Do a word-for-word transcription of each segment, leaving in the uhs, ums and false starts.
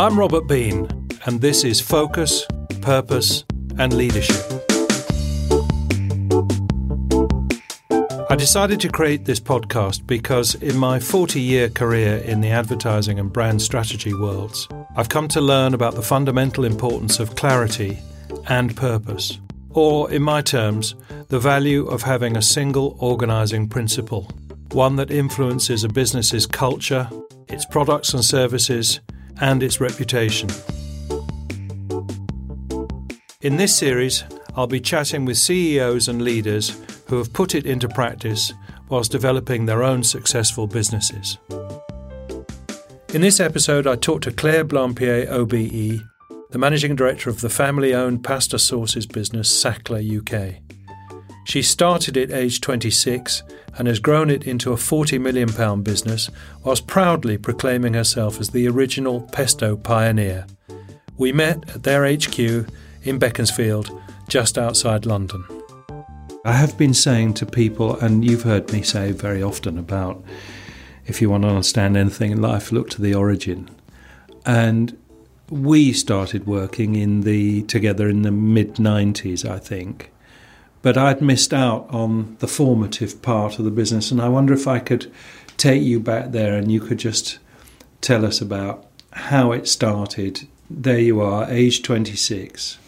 I'm Robert Bean, and this is Focus, Purpose and Leadership. I decided to create this podcast because in my forty-year career in the advertising and brand strategy worlds, I've come to learn about the fundamental importance of clarity and purpose, or in my terms, the value of having a single organising principle, one that influences a business's culture, its products and services, and its reputation. In this series, I'll be chatting with C E Os and leaders who have put it into practice whilst developing their own successful businesses. In this episode, I talked to Clare Blampied, O B E, the Managing Director of the family-owned pasta sauces business Sacla U K. She started at age twenty-six and has grown it into a forty million pounds business whilst proudly proclaiming herself as the original pesto pioneer. We met at their H Q in Beaconsfield, just outside London. I have been saying to people, and you've heard me say very often about, if you want to understand anything in life, look to the origin. And we started working in the together in the mid nineties, I think. But I'd missed out on the formative part of the business, and I wonder if I could take you back there and you could just tell us about how it started. There you are, age twenty-six.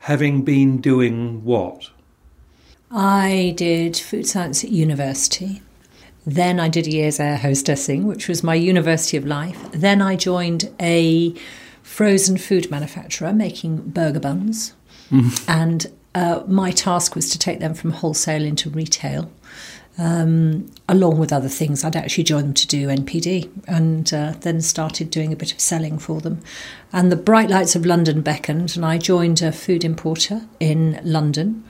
Having been doing what? I did food science at university. Then I did a year's air hostessing, which was my university of life. Then I joined a frozen food manufacturer making burger buns. Mm. And Uh, my task was to take them from wholesale into retail, um, along with other things. I'd actually joined them to do N P D and uh, then started doing a bit of selling for them. And the bright lights of London beckoned, and I joined a food importer in London.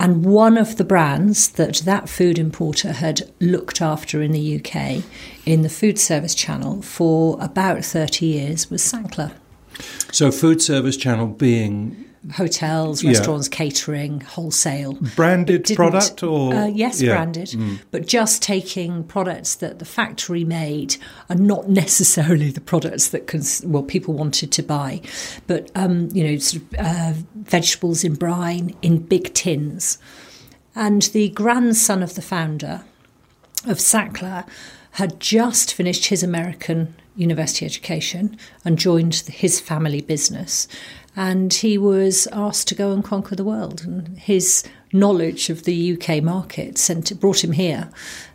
And one of the brands that that food importer had looked after in the U K in the food service channel for about thirty years was Sacla. So food service channel being... Hotels, restaurants, yeah. Catering, wholesale. Branded Didn't, product? or uh, Yes, yeah. Branded, mm. But just taking products that the factory made and not necessarily the products that cons- well people wanted to buy, but um, you know, sort of, uh, vegetables in brine, in big tins. And the grandson of the founder of Sacla had just finished his American university education and joined his family business. And he was asked to go and conquer the world. And his knowledge of the U K market sent, brought him here.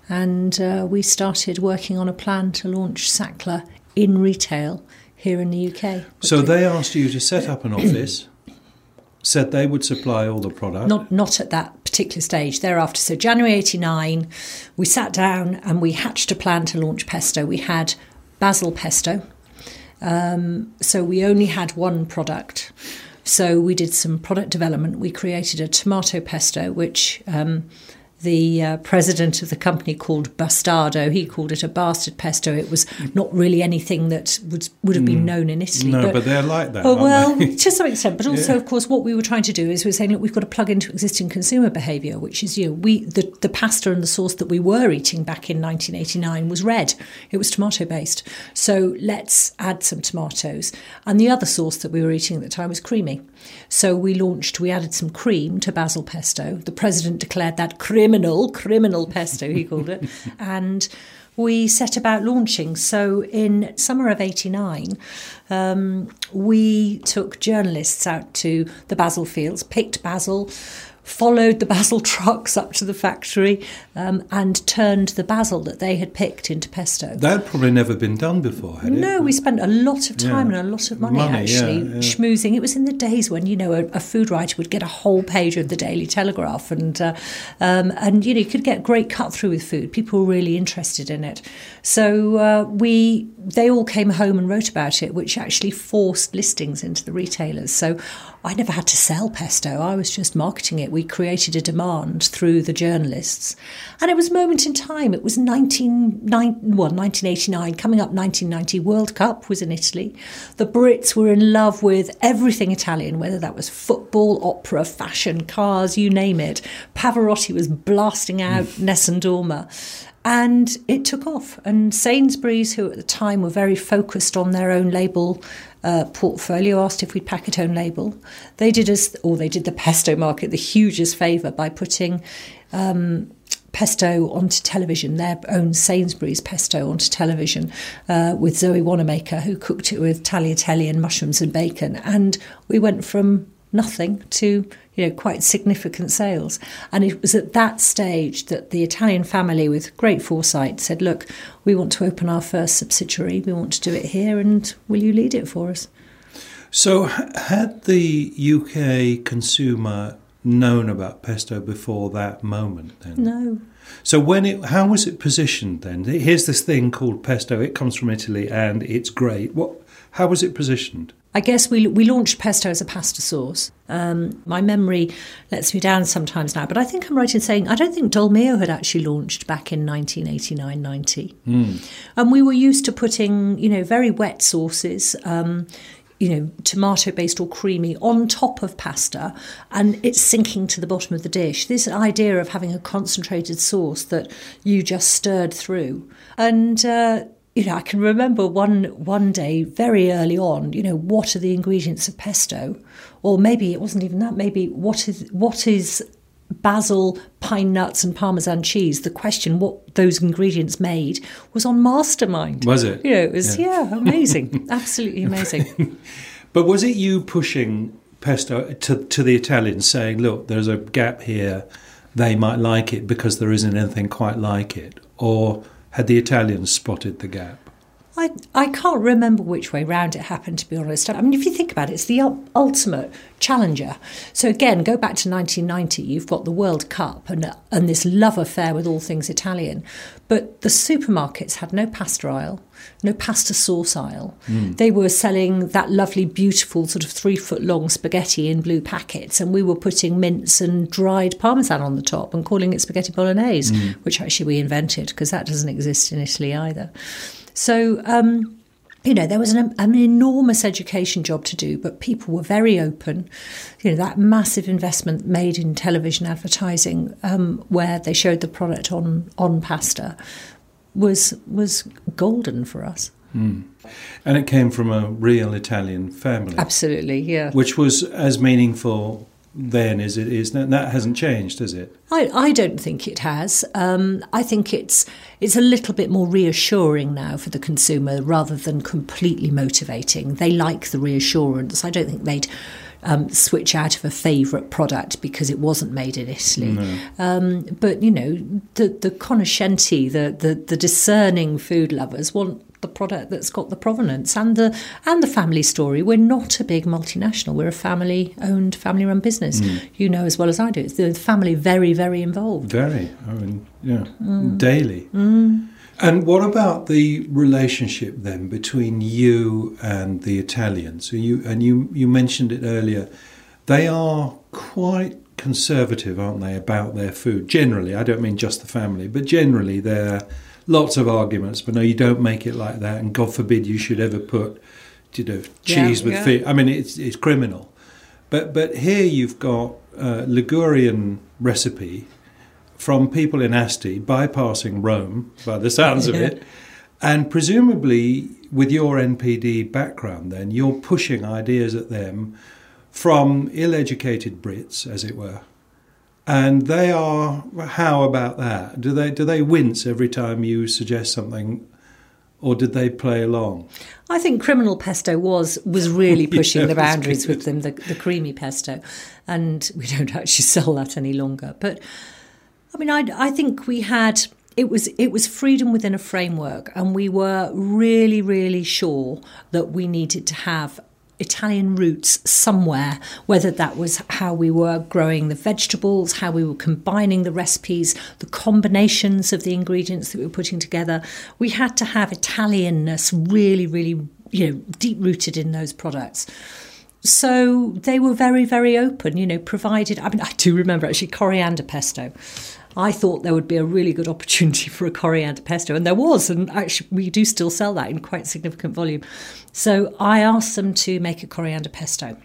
And uh, we started working on a plan to launch Sacla in retail here in the U K. So they asked you to set up an office, said they would supply all the product. Not, not at that particular stage. Thereafter, so January eighty-nine, we sat down and we hatched a plan to launch pesto. We had basil pesto. Um, so we only had one product. So we did some product development. We created a tomato pesto, which um, the uh, president of the company called Bastardo. He called it a bastard pesto. It was not really anything that would would have been known in Italy. No, but, but they're like that, oh, well, they? To some extent. But also, yeah. Of course, what we were trying to do is we were saying, look, we've got to plug into existing consumer behaviour, which is, you know, we the, the pasta and the sauce that we were eating back in nineteen eighty-nine was red. It was tomato-based. So let's add some tomatoes. And the other sauce that we were eating at the time was creamy. So we launched, we added some cream to basil pesto. The president declared that cream. Criminal, criminal pesto, he called it. And we set about launching. So in summer of eighty-nine, um, we took journalists out to the basil fields, picked basil, followed the basil trucks up to the factory, um, and turned the basil that they had picked into pesto. That had probably never been done before, had it? No, we spent a lot of time yeah. and a lot of money, money actually yeah, yeah. schmoozing. It was in the days when, you know, a, a food writer would get a whole page of the Daily Telegraph, and uh, um, and you know, you could get great cut through with food. People were really interested in it. So uh, we they all came home and wrote about it, which actually forced listings into the retailers. So I never had to sell pesto. I was just marketing it. We created a demand through the journalists. And it was a moment in time. It was nineteen, well, nineteen eighty-nine, coming up nineteen ninety. World Cup was in Italy. The Brits were in love with everything Italian, whether that was football, opera, fashion, cars, you name it. Pavarotti was blasting out Nessun Dorma. And it took off. And Sainsbury's, who at the time were very focused on their own label uh, portfolio, asked if we'd pack at own label. They did us, or they did the pesto market the hugest favour by putting um, pesto onto television, their own Sainsbury's pesto onto television, uh, with Zoe Wanamaker, who cooked it with Sacla Italia and mushrooms and bacon. And we went from nothing to, you know, quite significant sales. And it was at that stage that the Italian family, with great foresight, said, look, we want to open our first subsidiary, we want to do it here, and will you lead it for us? So had the U K consumer known about pesto before that moment then? No. So when it, how was it positioned then? Here's this thing called pesto, it comes from Italy and it's great. What? How was it positioned? I guess we we launched pesto as a pasta sauce. Um, my memory lets me down sometimes now, but I think I'm right in saying I don't think Dolmio had actually launched back in nineteen eighty-nine ninety. Mm. And we were used to putting, you know, very wet sauces, um, you know, tomato-based or creamy on top of pasta, and it's sinking to the bottom of the dish. This idea of having a concentrated sauce that you just stirred through. And uh You know, I can remember one one day very early on, you know, what are the ingredients of pesto? Or maybe it wasn't even that. Maybe what is what is basil, pine nuts and Parmesan cheese? The question, what those ingredients made, was on Mastermind. Was it? You know, it was, yeah, yeah amazing. Absolutely amazing. But was it you pushing pesto to, to the Italians, saying, look, there's a gap here, they might like it because there isn't anything quite like it? Or had the Italians spotted the gap? I, I can't remember which way round it happened, to be honest. I mean, if you think about it, it's the ultimate challenger. So again, go back to nineteen ninety, you've got the World Cup and, and this love affair with all things Italian. But the supermarkets had no pasta aisle, no pasta sauce aisle. Mm. They were selling that lovely, beautiful sort of three-foot-long spaghetti in blue packets, and we were putting mince and dried Parmesan on the top and calling it spaghetti bolognese, mm. which actually we invented because that doesn't exist in Italy either. So, um, you know, there was an, an enormous education job to do, but people were very open. You know, that massive investment made in television advertising, um, where they showed the product on, on pasta, was was golden for us. Mm. And it came from a real Italian family. Absolutely, yeah. Which was as meaningful then as it is now. That hasn't changed, has it? I, I don't think it has. Um, I think it's it's a little bit more reassuring now for the consumer rather than completely motivating. They like the reassurance. I don't think they'd um, switch out of a favourite product because it wasn't made in Italy. No. Um, but, you know, the, the conoscenti, the, the, the discerning food lovers want the product that's got the provenance and the and the family story. We're not a big multinational. We're a family-owned, family-run business. Mm. You know as well as I do. It's the family very, very involved. Very. I mean, yeah, mm. daily. Mm. And what about the relationship then between you and the Italians? So you and you you mentioned it earlier. They are quite conservative, aren't they, about their food? Generally, I don't mean just the family, but generally they're lots of arguments, but no, you don't make it like that, and God forbid you should ever put, you know, cheese yeah, with yeah. fish. I mean, it's it's criminal. But but here you've got a Ligurian recipe from people in Asti, bypassing Rome, by the sounds yeah. of it, and presumably with your N P D background then, you're pushing ideas at them from ill-educated Brits, as it were. And they are, how about that? Do they do they wince every time you suggest something, or did they play along? I think criminal pesto was was really pushing yeah, the boundaries with them, the, the creamy pesto. And we don't actually sell that any longer. But, I mean, I, I think we had, it was it was freedom within a framework. And we were really, really sure that we needed to have Italian roots somewhere, whether that was how we were growing the vegetables, how we were combining the recipes, the combinations of the ingredients that we were putting together. We had to have Italianness really, really, you know, deep-rooted in those products. So they were very, very open, you know, provided... I mean, I do remember, actually, coriander pesto. I thought there would be a really good opportunity for a coriander pesto, and there was, and actually we do still sell that in quite significant volume. So I asked them to make a coriander pesto.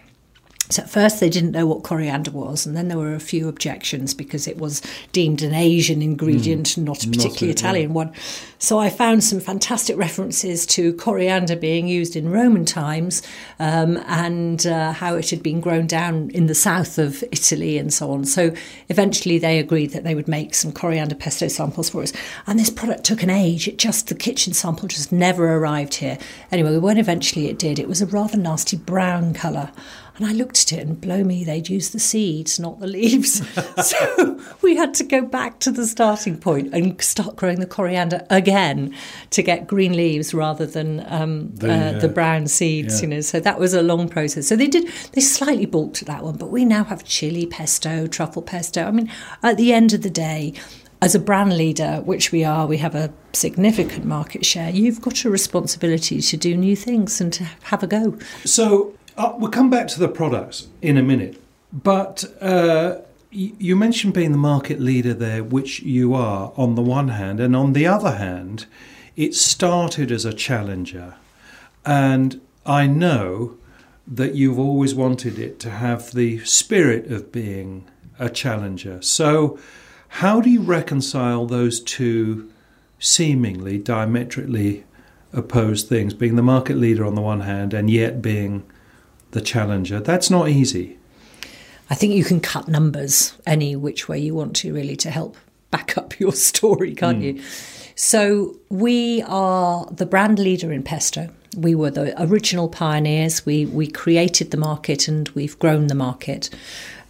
So at first they didn't know what coriander was, and then there were a few objections because it was deemed an Asian ingredient, mm, not a particularly not a, Italian yeah. one. So I found some fantastic references to coriander being used in Roman times um, and uh, how it had been grown down in the south of Italy and so on. So eventually they agreed that they would make some coriander pesto samples for us. And this product took an age. It just, the kitchen sample just never arrived here. Anyway, when eventually it did, it was a rather nasty brown colour. And I looked at it and blow me, they'd used the seeds, not the leaves. So we had to go back to the starting point and start growing the coriander again to get green leaves rather than um, the, uh, yeah. the brown seeds, yeah. you know. So that was a long process. So they did, they slightly balked at that one, but we now have chili pesto, truffle pesto. I mean, at the end of the day, as a brand leader, which we are, we have a significant market share. You've got a responsibility to do new things and to have a go. So... Uh, we'll come back to the products in a minute, but uh, y- you mentioned being the market leader there, which you are on the one hand, and on the other hand, it started as a challenger. And I know that you've always wanted it to have the spirit of being a challenger. So how do you reconcile those two seemingly diametrically opposed things, being the market leader on the one hand and yet being... the challenger? That's not easy. I think you can cut numbers any which way you want to, really, to help back up your story, can't mm. you? So we are the brand leader in pesto. We were the original pioneers. We we created the market and we've grown the market.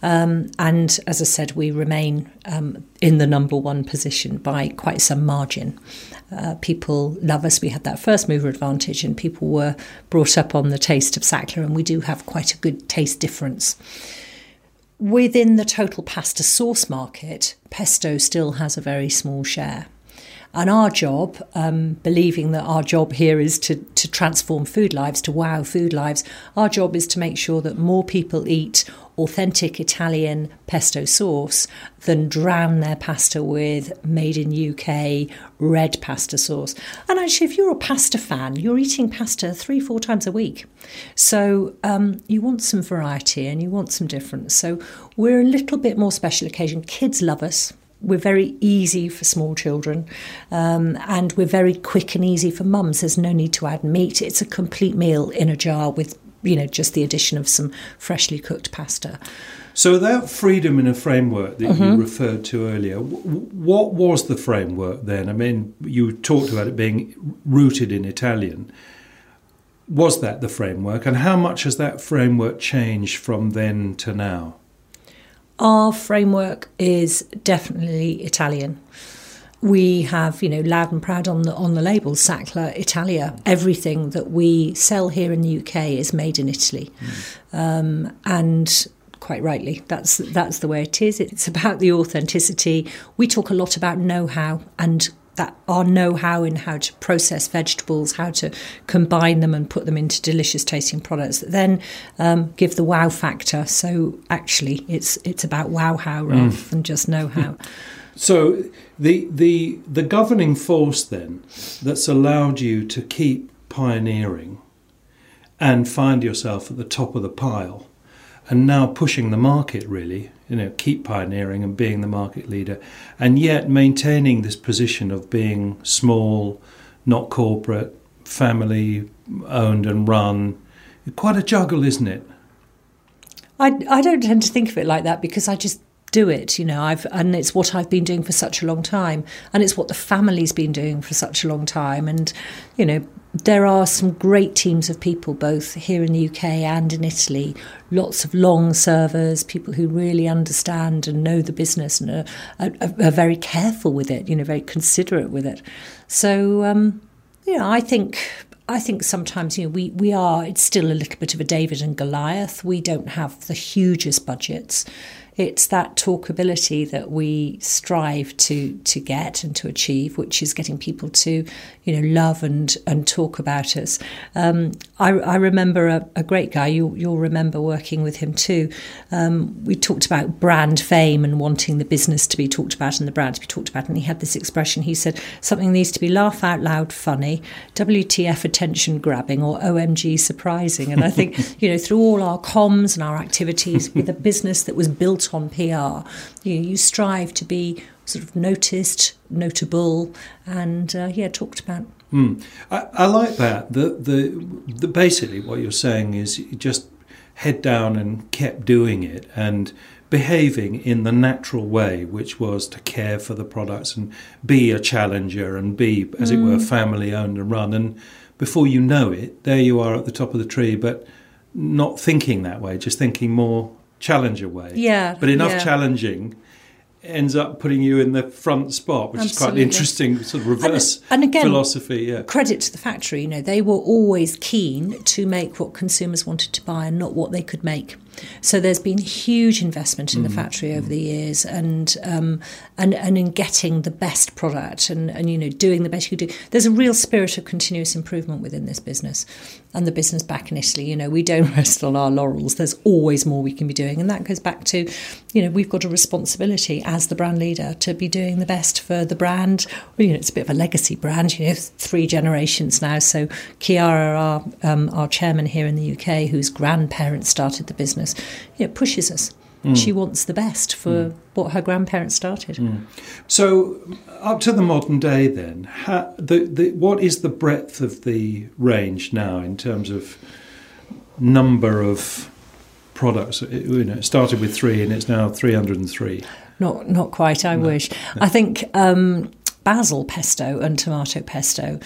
Um, and as I said, we remain um, in the number one position by quite some margin. Uh, people love us. We had that first mover advantage and people were brought up on the taste of Sacla, and we do have quite a good taste difference. Within the total pasta sauce market, pesto still has a very small share. And our job, um, believing that our job here is to, to transform food lives, to wow food lives, our job is to make sure that more people eat authentic Italian pesto sauce than drown their pasta with made in U K red pasta sauce. And actually, if you're a pasta fan, you're eating pasta three, four times a week. So um, you want some variety and you want some difference. So we're a little bit more special occasion. Kids love us. We're very easy for small children, um, and we're very quick and easy for mums. There's no need to add meat. It's a complete meal in a jar with, you know, just the addition of some freshly cooked pasta. So that freedom in a framework that mm-hmm. you referred to earlier, w- what was the framework then? I mean, you talked about it being rooted in Italian. Was that the framework? And how much has that framework changed from then to now? Our framework is definitely Italian. We have, you know, loud and proud on the on the label, Sacla Italia. Everything that we sell here in the U K is made in Italy. Mm. Um, and quite rightly, that's that's the way it is. It's about the authenticity. We talk a lot about know-how, and that our know-how in how to process vegetables, how to combine them and put them into delicious tasting products that then um, give the wow factor. So actually it's it's about wow-how rather mm. than just know-how. So the, the, the governing force then that's allowed you to keep pioneering and find yourself at the top of the pile and now pushing the market really, you know, keep pioneering and being the market leader, and yet maintaining this position of being small, not corporate, family owned and run. Quite a juggle, isn't it? I, I don't tend to think of it like that because I just do it, you know, I've and it's what I've been doing for such a long time, and it's what the family's been doing for such a long time. And, you know, there are some great teams of people both here in the U K and in Italy, lots of long servers, people who really understand and know the business and are, are, are very careful with it, you know, very considerate with it. So, um, you know, I think... I think sometimes, you know, we, we are, it's still a little bit of a David and Goliath. We don't have the hugest budgets. it's that talkability that we strive to to get and to achieve, which is getting people to, you know, love and and talk about us. Um, I, I remember a, a great guy. You, you'll remember working with him too. Um, we talked about brand fame and wanting the business to be talked about and the brand to be talked about. And he had this expression. He said something needs to be laugh out loud funny, W T F attention grabbing, or O M G surprising. And I think, you know, through all our comms and our activities with a business that was built on P R, you, you strive to be sort of noticed, notable, and uh, yeah, talked about. Mm. I, I like that. The, the the basically what you're saying is you just head down and kept doing it and behaving in the natural way, which was to care for the products and be a challenger and be, as mm. it were, family owned and run. And before you know it, there you are at the top of the tree, but not thinking that way, just thinking more challenger way. Yeah. But enough yeah. challenging ends up putting you in the front spot, which Absolutely. Is quite an interesting sort of reverse and, and again, philosophy. Yeah. Credit to the factory, you know, they were always keen to make what consumers wanted to buy and not what they could make. So there's been huge investment in the factory over the years, and um, and and in getting the best product, and, and you know, doing the best you do. There's a real spirit of continuous improvement within this business, and the business back in Italy. You know, we don't rest on our laurels. There's always more we can be doing, and that goes back to, you know, we've got a responsibility as the brand leader to be doing the best for the brand. You know, it's a bit of a legacy brand. You know, three generations now. So Chiara, our um, our chairman here in the U K, whose grandparents started the business. You know, pushes us. Mm. She wants the best for mm. what her grandparents started. Mm. So up to the modern day then, how, the, the, what is the breadth of the range now in terms of number of products? It, you know, it started with three and it's now three hundred and three. Not, not quite, I no. wish. No. I think... Um, basil pesto and tomato pesto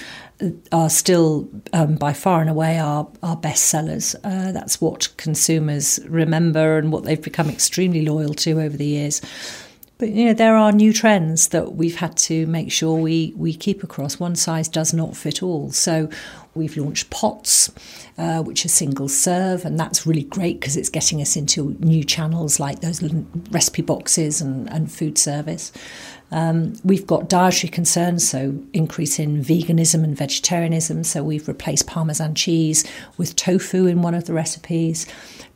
are still um, by far and away our, our best sellers. Uh, that's what consumers remember and what they've become extremely loyal to over the years. But, you know, there are new trends that we've had to make sure we, we keep across. One size does not fit all. So we've launched pots, uh, which are single serve, and that's really great because it's getting us into new channels like those little recipe boxes and, and food service. Um, we've got dietary concerns, so increase in veganism and vegetarianism. So we've replaced Parmesan cheese with tofu in one of the recipes.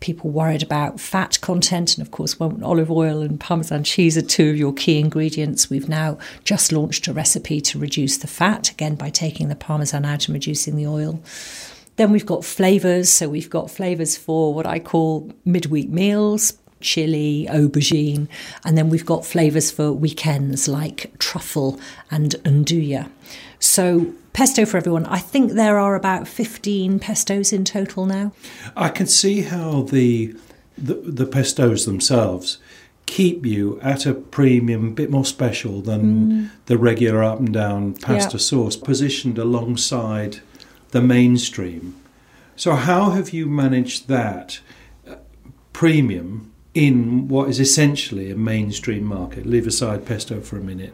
People worried about fat content. And of course, when olive oil and Parmesan cheese are two of your key ingredients, we've now just launched a recipe to reduce the fat, again, by taking the Parmesan out and reducing the oil. Then we've got flavours. So we've got flavours for what I call midweek meals. Chili, aubergine, and then we've got flavours for weekends like truffle and andouille. So pesto for everyone. I think there are about fifteen pestos in total now. I can see how the the, the pestos themselves keep you at a premium, bit more special than mm. the regular up and down pasta yep. sauce, positioned alongside the mainstream. So how have you managed that premium in what is essentially a mainstream market? Leave aside pesto for a minute.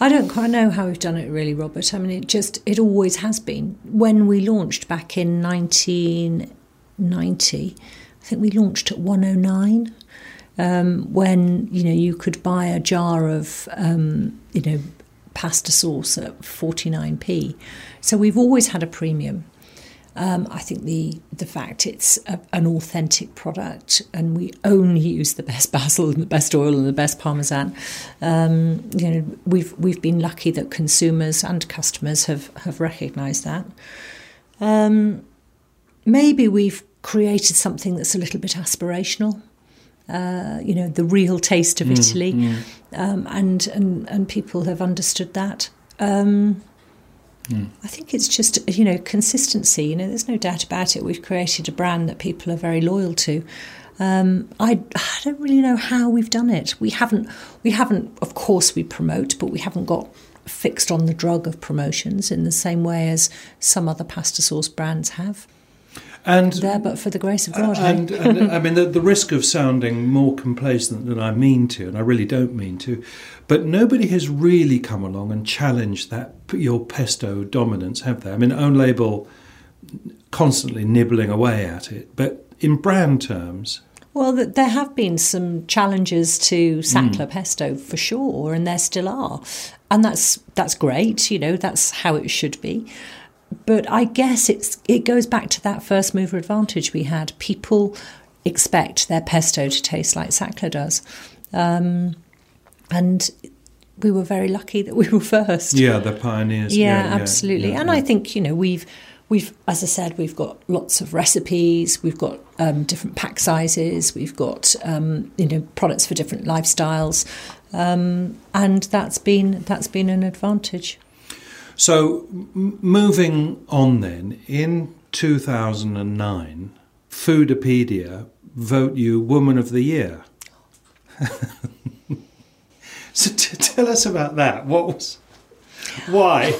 I don't quite know how we've done it really, Robert. I mean, it just, it always has been. When we launched back in nineteen ninety, I think we launched at one oh nine, um, when, you know, you could buy a jar of, um, you know, pasta sauce at forty-nine p. So we've always had a premium. Um, I think the, the fact it's a, an authentic product and we only use the best basil and the best oil and the best Parmesan. Um, you know, we've we've been lucky that consumers and customers have, have recognised that. Um, maybe we've created something that's a little bit aspirational. Uh, you know, the real taste of mm, Italy, yeah. um, and, and and people have understood that. Um, Mm. I think it's just, you know, consistency. You know, there's no doubt about it. We've created a brand that people are very loyal to. Um, I, I don't really know how we've done it. We haven't, we haven't. Of course, we promote, but we haven't got fixed on the drug of promotions in the same way as some other pasta sauce brands have. And there, but for the grace of God. And, hey? and, and I mean, the, the risk of sounding more complacent than I mean to, and I really don't mean to, but nobody has really come along and challenged that your pesto dominance, have they? I mean, Own Label constantly nibbling away at it, but in brand terms, Well, there have been some challenges to Sacla mm. Pesto for sure, and there still are. And that's that's great, you know, that's how it should be. But I guess it's it goes back to that first mover advantage we had. People expect their pesto to taste like Sacla does. Um, and we were very lucky that we were first. Yeah, the pioneers. Yeah, yeah absolutely. Yeah, yeah. And I think, you know, we've... We've, as I said, we've got lots of recipes, we've got um, different pack sizes, we've got, um, you know, products for different lifestyles, um, and that's been that's been an advantage. So m- moving on then, in two thousand nine, Foodepedia vote you Woman of the Year. So t- tell us about that. What was... Why?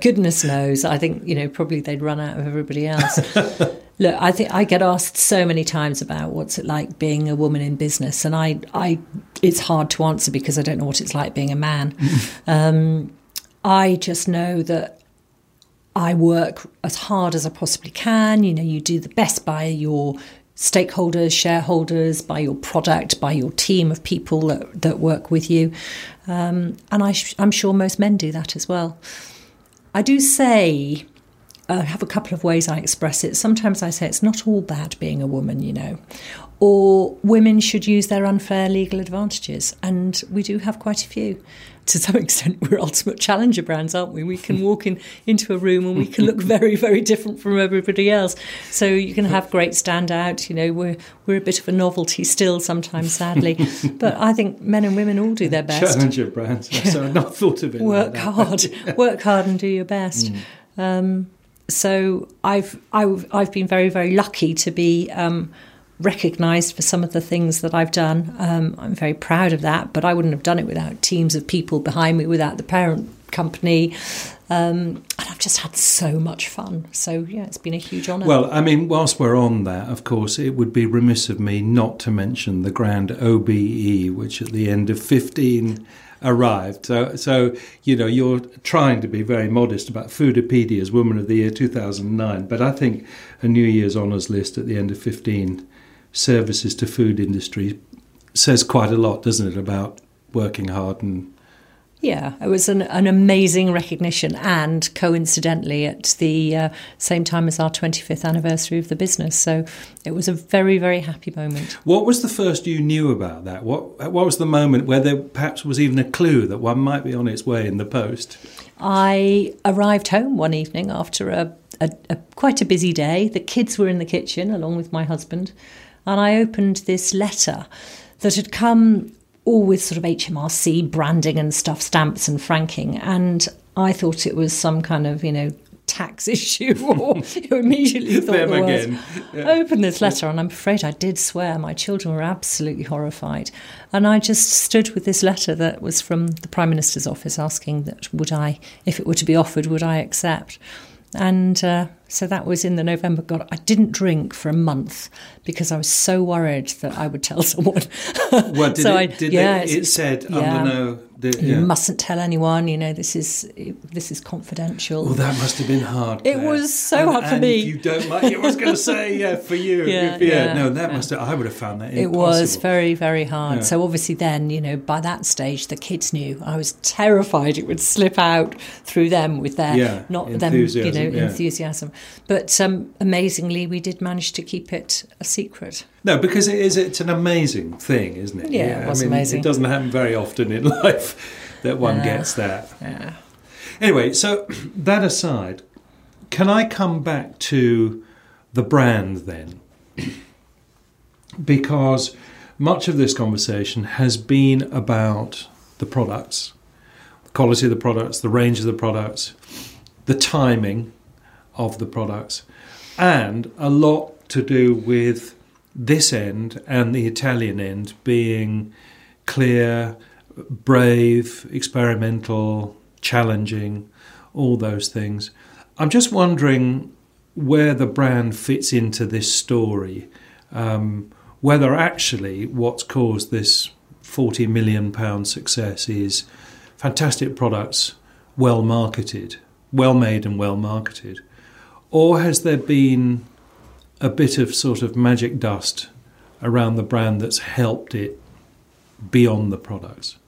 Goodness knows. I think, you know, probably they'd run out of everybody else. Look, I think I get asked so many times about what's it like being a woman in business, and I, I it's hard to answer because I don't know what it's like being a man. um, I just know that I work as hard as I possibly can. You know, you do the best by your stakeholders, shareholders, by your product, by your team of people that, that work with you. Um, and I sh- I'm sure most men do that as well. I do say, I uh, have a couple of ways I express it. Sometimes I say it's not all bad being a woman, you know, or women should use their unfair legal advantages. And we do have quite a few. To some extent, we're ultimate challenger brands, aren't we? We can walk in into a room and we can look very, very different from everybody else. So you can have great standout. You know, we're we're a bit of a novelty still sometimes, sadly. But I think men and women all do their best. Challenger brands. Yeah. So I've not thought of it. Work like that, hard, yeah. work hard, and do your best. Mm. Um, so I've I've I've been very, very lucky to be. Um, recognised for some of the things that I've done. Um, I'm very proud of that, but I wouldn't have done it without teams of people behind me, without the parent company. Um, and I've just had so much fun. So, yeah, it's been a huge honour. Well, I mean, whilst we're on that, of course, it would be remiss of me not to mention the grand O B E, which at the end of fifteen arrived. So, so you know, you're trying to be very modest about Foodopedia's Woman of the Year two thousand nine, but I think a New Year's honours list at the end of fifteen services to food industry says quite a lot, doesn't it, about working hard? And yeah, it was an, an amazing recognition, and coincidentally at the uh, same time as our twenty-fifth anniversary of the business. So it was a very, very happy moment. What was the first you knew about that? What what was the moment where there perhaps was even a clue that one might be on its way in the post? I arrived home one evening after a, a, a quite a busy day. The kids were in the kitchen along with my husband. And I opened this letter that had come all with sort of H M R C branding and stuff, stamps and franking. And I thought it was some kind of, you know, tax issue, or you immediately thought it was. Yeah. I opened this letter and I'm afraid I did swear. My children were absolutely horrified. And I just stood with this letter that was from the Prime Minister's office asking that would I, if it were to be offered, would I accept? And uh, so that was in the November. God, I didn't drink for a month because I was so worried that I would tell someone. Well, did so it? I, did yeah, it, it said yeah, under no. The, yeah. You mustn't tell anyone. You know, this is this is confidential. Well, that must have been hard. Claire. It was so and, hard and for me. If you don't like it, I was going to say yeah for you. Yeah, yeah, yeah. No, that yeah. must. Have, I would have found that impossible. It was very, very hard. Yeah. So obviously, then you know, by that stage, the kids knew. I was terrified it would slip out through them with their yeah, not enthusiasm, them, you know, yeah. enthusiasm. But um, amazingly, we did manage to keep it a secret. No, because it is, it's an amazing thing, isn't it? Yeah, yeah. It was I mean, amazing. It doesn't happen very often in life that one yeah. gets that. Yeah. Anyway, so that aside, can I come back to the brand then? Because much of this conversation has been about the products, the quality of the products, the range of the products, the timing of the products, and a lot to do with this end and the Italian end being clear, brave, experimental, challenging, all those things. I'm just wondering where the brand fits into this story, um, whether actually what's caused this forty million pound success is fantastic products, well marketed, well made and well marketed, or has there been a bit of sort of magic dust around the brand that's helped it beyond the products?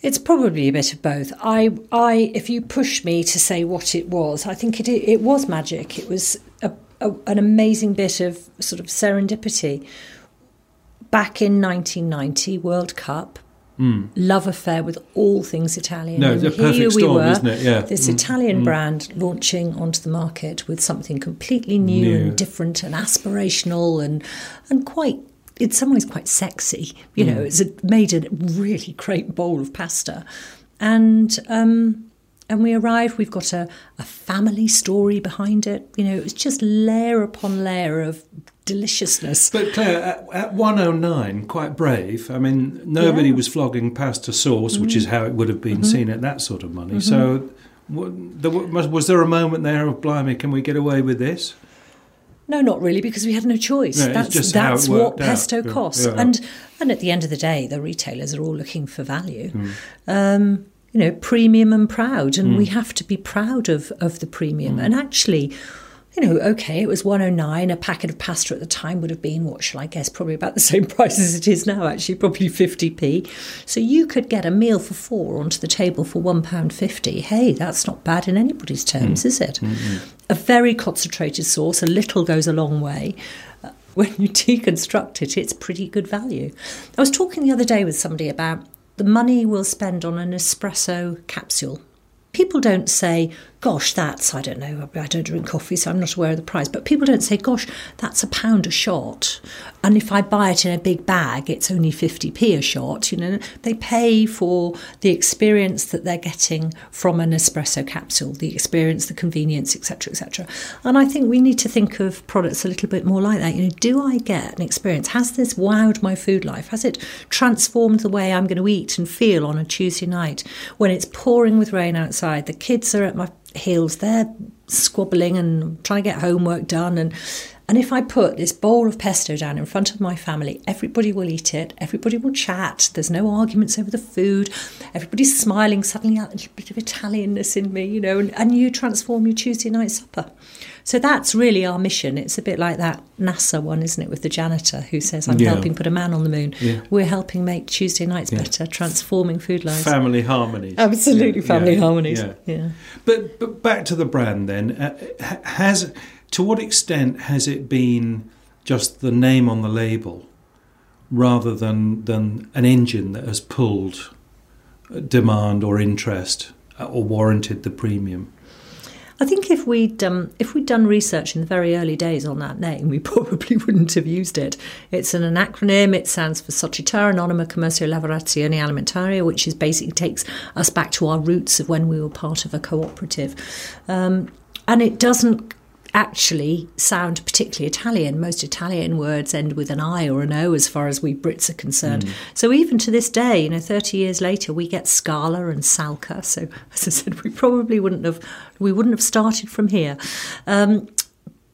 It's probably a bit of both. I, I, if you push me to say what it was, I think it it was magic. It was a, a, an amazing bit of sort of serendipity. Back in nineteen ninety, World Cup, mm. love affair with all things Italian. No, it's a perfect storm, we were, isn't it? Yeah. This mm. Italian mm. brand launching onto the market with something completely new, new and different and aspirational and and quite, in some ways, quite sexy. You know, mm. it's a, made a really great bowl of pasta. And um, and we arrived, we've got a, a family story behind it. You know, it was just layer upon layer of deliciousness. But Claire, at, at one oh nine, quite brave. I mean, nobody yeah. was flogging pasta sauce, mm-hmm. which is how it would have been mm-hmm. seen at that sort of money. Mm-hmm. So was there a moment there of, blimey, can we get away with this? No, not really, because we had no choice. No, that's that's what pesto out. costs. Yeah, yeah. And and at the end of the day, the retailers are all looking for value. Mm. Um, you know, premium and proud, and mm. we have to be proud of, of the premium. Mm. And actually, you know, okay, it was one oh nine, a packet of pasta at the time would have been, what shall I guess, probably about the same price as it is now, actually, probably fifty p. So you could get a meal for four onto the table for one pound fifty. Hey, that's not bad in anybody's terms, mm. is it? Mm-hmm. A very concentrated sauce, a little goes a long way. When you deconstruct it, it's pretty good value. I was talking the other day with somebody about the money we'll spend on an espresso capsule. People don't say, gosh, that's, I don't know, I don't drink coffee, so I'm not aware of the price. But people don't say, gosh, that's a pound a shot. And if I buy it in a big bag, it's only fifty p a shot. You know, they pay for the experience that they're getting from an espresso capsule, the experience, the convenience, et cetera, et cetera. And I think we need to think of products a little bit more like that. You know, do I get an experience? Has this wowed my food life? Has it transformed the way I'm going to eat and feel on a Tuesday night when it's pouring with rain outside? The kids are at my heels, they're squabbling and trying to get homework done. And, and if I put this bowl of pesto down in front of my family, everybody will eat it, everybody will chat, there's no arguments over the food, everybody's smiling, suddenly a little bit of Italianness in me, you know, and, and you transform your Tuesday night supper. So that's really our mission. It's a bit like that NASA one, isn't it, with the janitor who says, I'm yeah. helping put a man on the moon. Yeah. We're helping make Tuesday nights yeah. better, transforming food lives. Family harmonies. Absolutely, yeah. family yeah. harmonies. Yeah. yeah. But, but back to the brand then. Uh, has to what extent has it been just the name on the label rather than, than an engine that has pulled demand or interest or warranted the premium? I think if we'd um, if we'd done research in the very early days on that name, we probably wouldn't have used it. It's an, an acronym. It stands for Società Anonima Commercio Lavorazione Alimentaria, which is basically takes us back to our roots of when we were part of a cooperative. Um, and it doesn't actually sound particularly Italian. Most Italian words end with an I or an O as far as we Brits are concerned. Mm. So even to this day, you know, thirty years later, we get Scala and Salca. So as I said, we probably wouldn't have, we wouldn't have started from here. Um,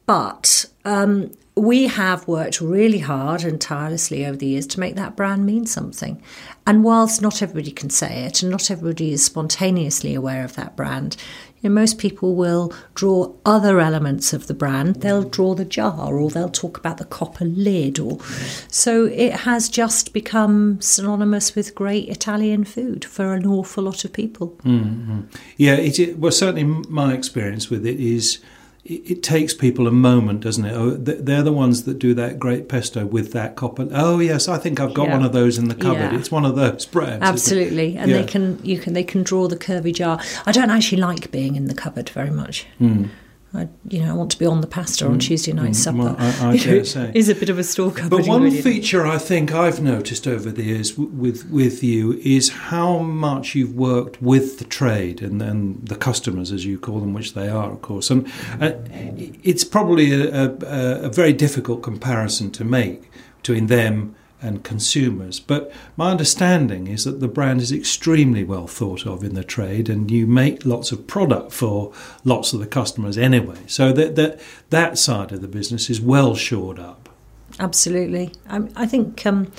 but um, we have worked really hard and tirelessly over the years to make that brand mean something. And whilst not everybody can say it and not everybody is spontaneously aware of that brand, you know, most people will draw other elements of the brand. They'll draw the jar or they'll talk about the copper lid. Or so it has just become synonymous with great Italian food for an awful lot of people. Mm-hmm. Yeah, it, it, well, certainly my experience with it is it, it takes people a moment, doesn't it? Oh, they're the ones that do that great pesto with that copper. Oh, yes, I think I've got yeah. one of those in the cupboard. Yeah. It's one of those brands. Absolutely, and yeah. they can you can they can draw the curvy jar. I don't actually like being in the cupboard very much. Mm. I, you know, I want to be on the pasta mm. on Tuesday night mm. supper. Well, I, I dare say. It's a bit of a store cupboard. But one feature I think I've noticed over the years with with you is how much you've worked with the trade and then the customers, as you call them, which they are, of course. And uh, it's probably a, a, a very difficult comparison to make between them and consumers. But my understanding is that the brand is extremely well thought of in the trade, and you make lots of product for lots of the customers anyway. So that that, that side of the business is well shored up. Absolutely. I, I think, um,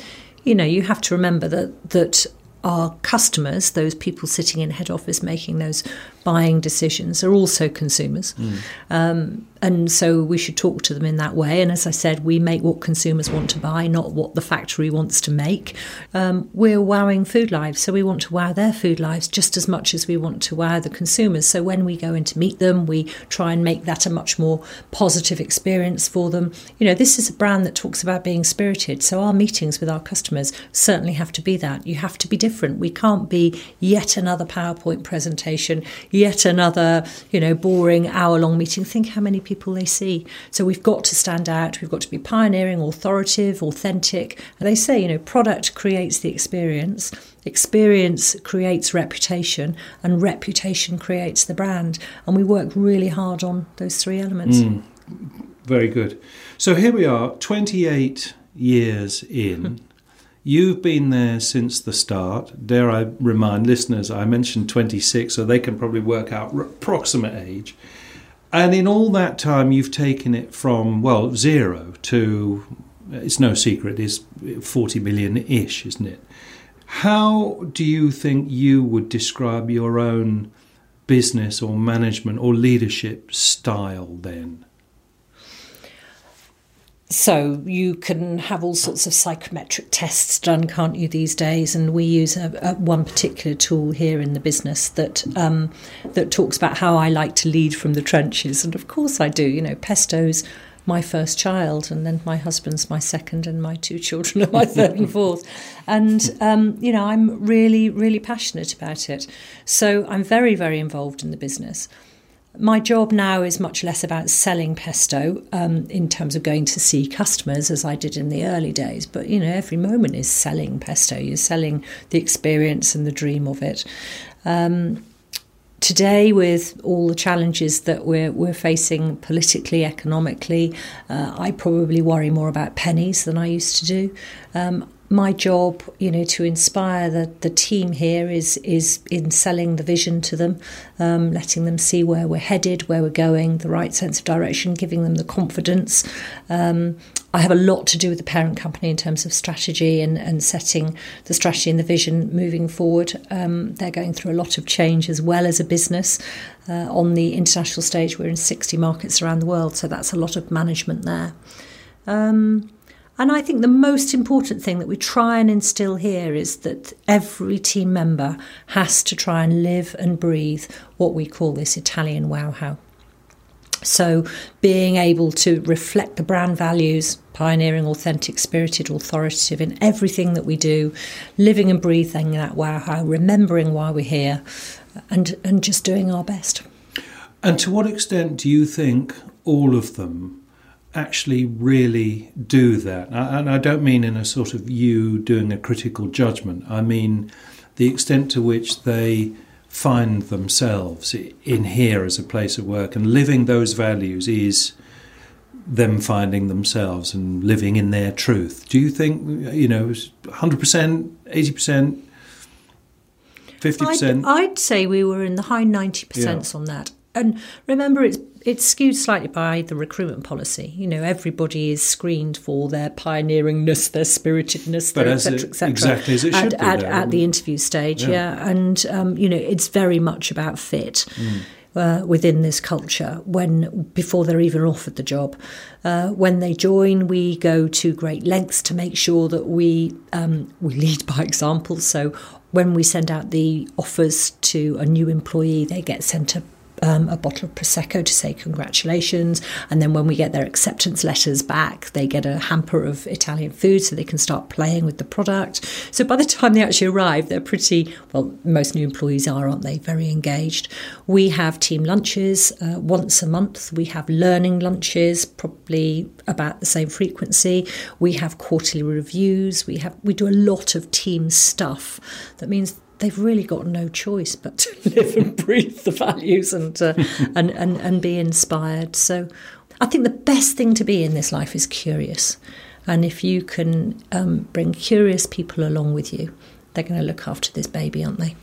you know, you have to remember that that our customers, those people sitting in head office making those buying decisions are also consumers. Mm. Um, and so we should talk to them in that way. And as I said, we make what consumers want to buy, not what the factory wants to make. Um, we're wowing food lives, so we want to wow their food lives just as much as we want to wow the consumers. So when we go in to meet them, we try and make that a much more positive experience for them. You know, this is a brand that talks about being spirited. So our meetings with our customers certainly have to be that. You have to be different. We can't be yet another PowerPoint presentation, yet another, you know, boring hour-long meeting. Think how many people they see. So we've got to stand out. We've got to be pioneering, authoritative, authentic. And they say, you know, product creates the experience, experience creates reputation, and reputation creates the brand. And we work really hard on those three elements. Mm. Very good. So here we are, twenty-eight years in. You've been there since the start. Dare I remind listeners, I mentioned twenty-six, so they can probably work out approximate age. And in all that time, you've taken it from, well, zero to, it's no secret, it's forty million-ish, isn't it? How do you think you would describe your own business or management or leadership style then? So you can have all sorts of psychometric tests done, can't you, these days? And we use a, a, one particular tool here in the business that um, that talks about how I like to lead from the trenches. And of course I do. You know, Pesto's my first child, and then my husband's my second, and my two children are my third and fourth. And, um, you know, I'm really, really passionate about it. So I'm very, very involved in the business. My job now is much less about selling Pesto um, in terms of going to see customers as I did in the early days. But, you know, every moment is selling Pesto. You're selling the experience and the dream of it. Um, today, with all the challenges that we're, we're facing politically, economically, uh, I probably worry more about pennies than I used to do. Um, My job, you know, to inspire the, the team here is is in selling the vision to them, um, letting them see where we're headed, where we're going, the right sense of direction, giving them the confidence. Um, I have a lot to do with the parent company in terms of strategy and, and setting the strategy and the vision moving forward. Um, they're going through a lot of change as well as a business. Uh, on the international stage, we're in sixty markets around the world, so that's a lot of management there. Um And I think the most important thing that we try and instill here is that every team member has to try and live and breathe what we call this Italian wow-how. So being able to reflect the brand values, pioneering, authentic, spirited, authoritative in everything that we do, living and breathing that wow-how, remembering why we're here, and, and just doing our best. And to what extent do you think all of them actually really do that? And I don't mean in a sort of you doing a critical judgment. I mean the extent to which they find themselves in here as a place of work, and living those values is them finding themselves and living in their truth. Do you think, you know, one hundred percent, eighty percent, fifty percent? I'd, I'd say we were in the high ninety percent yeah. on that. And remember, it's it's skewed slightly by the recruitment policy. You know, everybody is screened for their pioneeringness, their spiritedness, their et cetera, et cetera. Exactly as it should be at the interview stage, yeah. yeah. And, um, you know, it's very much about fit mm. uh, within this culture when before they're even offered the job. Uh, when they join, we go to great lengths to make sure that we um, we lead by example. So when we send out the offers to a new employee, they get sent a Um, a bottle of Prosecco to say congratulations, and then when we get their acceptance letters back, they get a hamper of Italian food so they can start playing with the product. So by the time they actually arrive, they're pretty, well, most new employees are, aren't they, very engaged. We have team lunches uh, once a month. We have learning lunches, probably about the same frequency. We have quarterly reviews. We have we do a lot of team stuff. That means they've really got no choice but to live and breathe the values and, uh, and and and be inspired. So I think the best thing to be in this life is curious. And if you can um, bring curious people along with you, they're going to look after this baby, aren't they?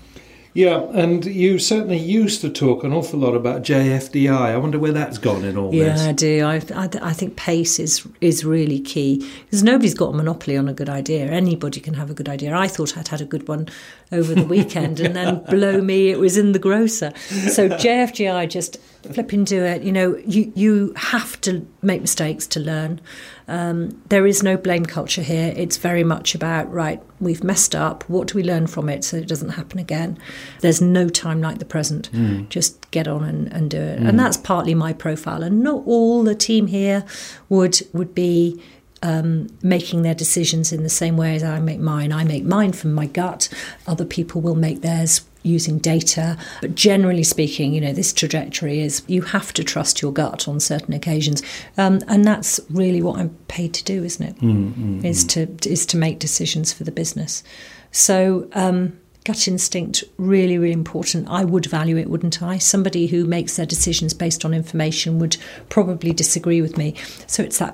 Yeah, and you certainly used to talk an awful lot about J F D I. I wonder where that's gone in all yeah, this. Yeah, I do. I, I, I think pace is is really key, because nobody's got a monopoly on a good idea. Anybody can have a good idea. I thought I'd had a good one over the weekend and then blow me, it was in the grocer. So J F G I just flip into it. You know, you, you have to make mistakes to learn. Um, there is no blame culture here. It's very much about, right, we've messed up. What do we learn from it so it doesn't happen again? There's no time like the present. Mm. Just get on and, and do it. Mm. And that's partly my profile. And not all the team here would would be Um, making their decisions in the same way as I make mine. I make mine from my gut. Other people will make theirs using data. But generally speaking, you know, this trajectory is you have to trust your gut on certain occasions. Um, and that's really what I'm paid to do, isn't it? Mm, mm, is to is to make decisions for the business. So um, gut instinct, really, really important. I would value it, wouldn't I? Somebody who makes their decisions based on information would probably disagree with me. So it's that.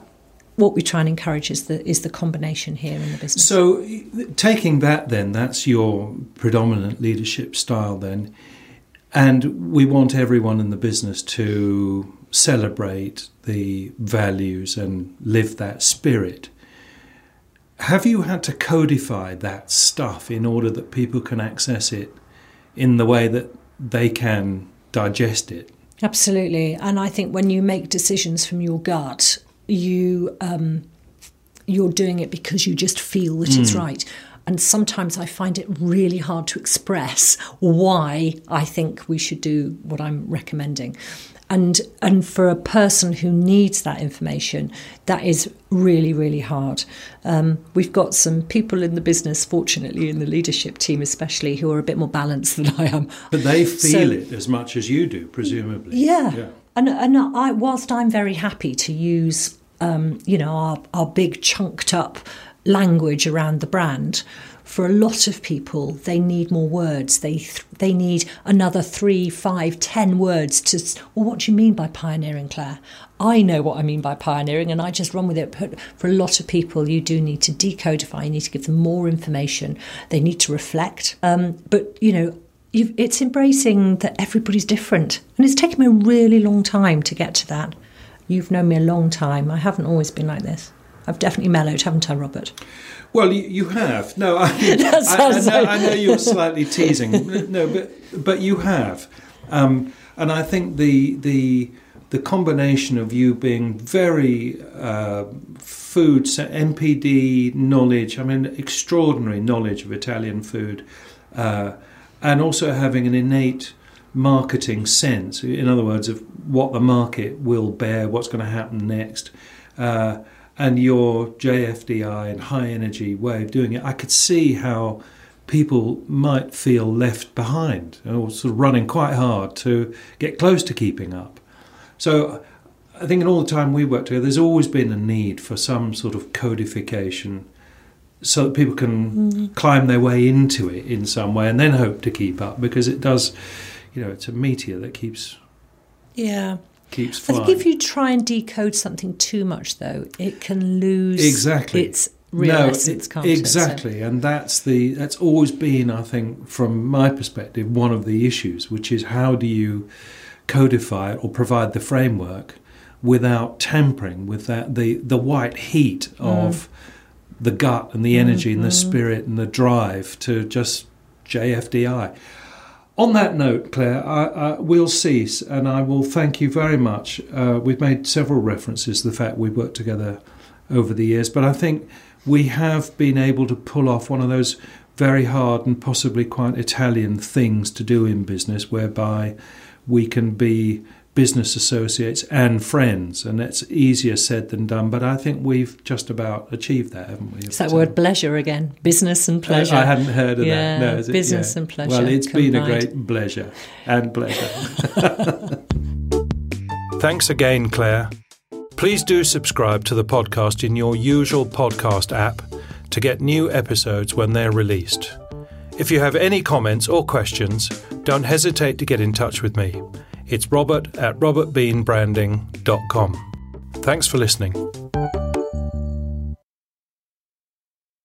What we try and encourage is the is the combination here in the business. So taking that then, that's your predominant leadership style then, and we want everyone in the business to celebrate the values and live that spirit. Have you had to codify that stuff in order that people can access it in the way that they can digest it? Absolutely. And I think when you make decisions from your gut, you um you're doing it because you just feel that mm. it's right. And sometimes I find it really hard to express why I think we should do what I'm recommending. And and for a person who needs that information, that is really, really hard. Um, we've got some people in the business, fortunately, in the leadership team especially, who are a bit more balanced than I am. But they feel so, it as much as you do, presumably. Yeah. yeah. And, and I, whilst I'm very happy to use, um, you know, our, our big chunked up language around the brand, for a lot of people, they need more words. They th- they need another three, five, ten words to, well, what do you mean by pioneering, Claire? I know what I mean by pioneering, and I just run with it. But for a lot of people, you do need to decodify. You need to give them more information. They need to reflect. Um, but, you know, you've, it's embracing that everybody's different. And it's taken me a really long time to get to that. You've known me a long time. I haven't always been like this. I've definitely mellowed, haven't I, Robert? Well, you, you have. No, I, I, I, know, I know you're slightly teasing. No, but but you have, um, and I think the the the combination of you being very uh, food, N P D knowledge. I mean, extraordinary knowledge of Italian food, uh, and also having an innate marketing sense. In other words, of what the market will bear, what's going to happen next. Uh, And your J F D I and high energy way of doing it, I could see how people might feel left behind or sort of running quite hard to get close to keeping up. So I think in all the time we worked together, there's always been a need for some sort of codification so that people can mm. climb their way into it in some way and then hope to keep up, because it does, you know, it's a meteor that keeps... Yeah. Keeps flying. I think if you try and decode something too much, though, it can lose exactly. its real no, essence. It, exactly, it, so. And that's the that's always been, I think, from my perspective, one of the issues, which is how do you codify or provide the framework without tampering with that the the white heat of mm. the gut and the energy mm-hmm. and the spirit and the drive to just J F D I. On that note, Claire, I, I, we'll cease, and I will thank you very much. Uh, we've made several references to the fact we've worked together over the years, but I think we have been able to pull off one of those very hard and possibly quite Italian things to do in business, whereby we can be business associates and friends, and it's easier said than done, but I think we've just about achieved that, haven't we? It's that word pleasure again, business and pleasure. I, I hadn't heard of yeah, that. No, is business it? Yeah. and pleasure. Well, it's combined. Been a great pleasure and pleasure. Thanks again, Claire. Please do subscribe to the podcast in your usual podcast app to get new episodes when they're released. If you have any comments or questions, don't hesitate to get in touch with me. It's Robert at robert bean branding dot com. Thanks for listening.